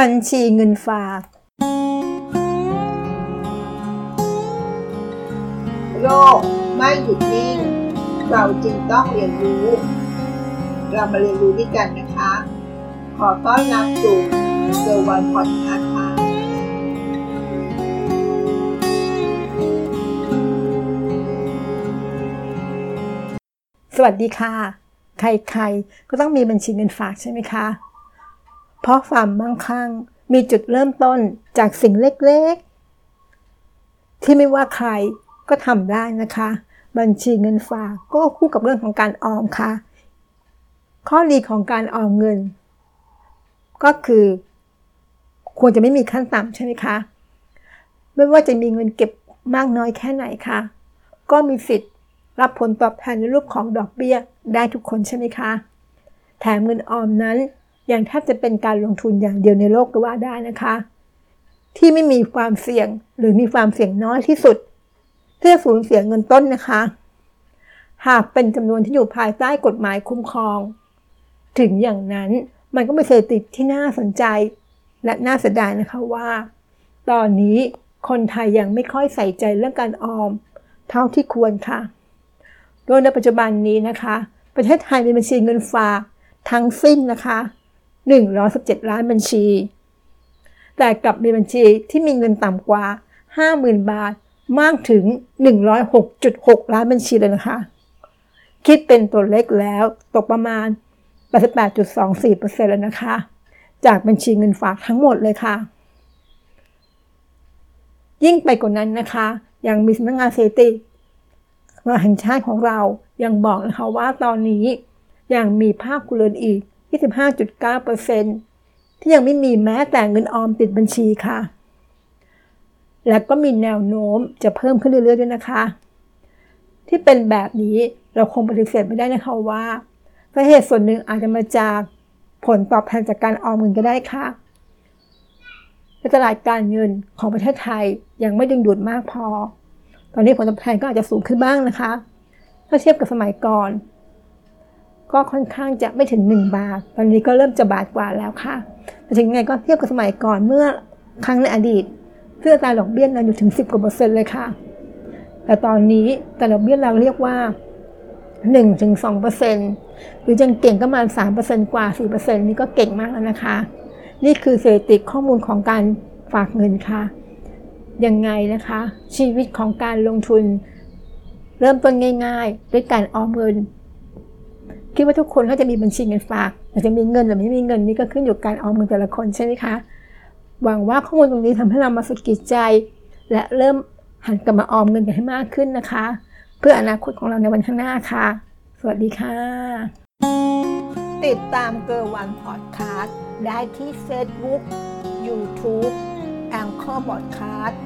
บัญชีเงินฝากโลกไม่หยุดนิ่งเราจึงต้องเรียนรู้เรามาเรียนรู้ด้วยกันนะคะขอต้อนรับสู่เซอร์วันพอดคาสต์ค่ะสวัสดีค่ะใครๆก็ต้องมีบัญชีเงินฝากใช่ไหมคะเพราะความมั่งคั่งมีจุดเริ่มต้นจากสิ่งเล็กๆที่ไม่ว่าใครก็ทำได้นะคะบัญชีเงินฝากก็คู่กับเรื่องของการออมค่ะข้อดีของการออมเงินก็คือควรจะไม่มีขั้นต่ำใช่ไหมคะไม่ว่าจะมีเงินเก็บมากน้อยแค่ไหนค่ะก็มีสิทธิ์รับผลตอบแทนในรูปของดอกเบี้ยได้ทุกคนใช่ไหมคะแถมเงินออมนั้นอย่างแทบจะเป็นการลงทุนอย่างเดียวในโลกก็ว่าได้นะคะที่ไม่มีความเสี่ยงหรือมีความเสี่ยงน้อยที่สุดเพื่อสูญเสียเงินต้นนะคะหากเป็นจำนวนที่อยู่ภายใต้กฎหมายคุ้มครองถึงอย่างนั้นมันก็เป็นสถิติที่น่าสนใจและน่าเสียดายนะคะว่าตอนนี้คนไทยยังไม่ค่อยใส่ใจเรื่องการออมเท่าที่ควรค่ะโดยในปัจจุบันนี้นะคะประเทศไทยมีบัญชีเงินฝากทั้งสิ้นนะคะ117ล้านบัญชีแต่กลับมีบัญชีที่มีเงินต่ำกว่า 50,000 บาทมากถึง 106.6 ล้านบัญชีเลยนะคะคิดเป็นตัวเลขแล้วตกประมาณ 88.24% แล้วนะคะจากบัญชีเงินฝากทั้งหมดเลยค่ะยิ่งไปกว่านั้นนะคะยังมีสำนักงานสถิติแห่งชาติของเรายังบอกนะคะว่าตอนนี้ยังมีภาคครัวเรือนอีก 25.9% ที่ยังไม่มีแม้แต่เงินออมติดบัญชีค่ะและก็มีแนวโน้มจะเพิ่มขึ้นเรื่อยๆด้วยนะคะที่เป็นแบบนี้เราคงปฏิเสธไม่ได้นะคะว่าสาเหตุส่วนหนึ่งอาจจะมาจากผลตอบแทนจากการออมเงินก็ได้ค่ะในตลาดการเงินของประเทศไทยยังไม่ดึงดูดมากพอตอนนี้ผลตอบแทนก็อาจจะสูงขึ้นบ้างนะคะถ้าเทียบกับสมัยก่อนก็ค่อนข้างจะไม่ถึง1บาทตอนนี้ก็เริ่มจะบาทกว่าแล้วค่ะแต่ถึงยังไงก็เทียบกับสมัยก่อนเมื่อครั้งในอดีตเพื่ออัตราดอกเบี้ยเราอยู่ถึง10%เลยค่ะแต่ตอนนี้แต่ดอกเบี้ยเราเรียกว่า 1-2% หรือยังเก่งก็ประมาณ 3% กว่า 4% นี่ก็เก่งมากแล้วนะคะนี่คือสถิติข้อมูลของการฝากเงินค่ะยังไงนะคะชีวิตของการลงทุนเริ่มต้นง่ายๆด้วยการออมเงินคิดว่าทุกคนก็จะมีบัญชีเงินฝากอาจจะมีเงินหรือไม่มีเงินนี่ก็ขึ้นอยู่กับการออมเงินแต่ละคนใช่ไหมคะหวังว่าข้อมูลตรงนี้ทำให้เรามาสะกิดใจและเริ่มหันกลับมาออมเงินกันให้มากขึ้นนะคะเพื่ออนาคตของเราในวันข้างหน้าค่ะสวัสดีค่ะติดตามเกอร์วันพอดคาสต์ได้ที่ Facebook YouTube แองเกอร์พอดคาสต์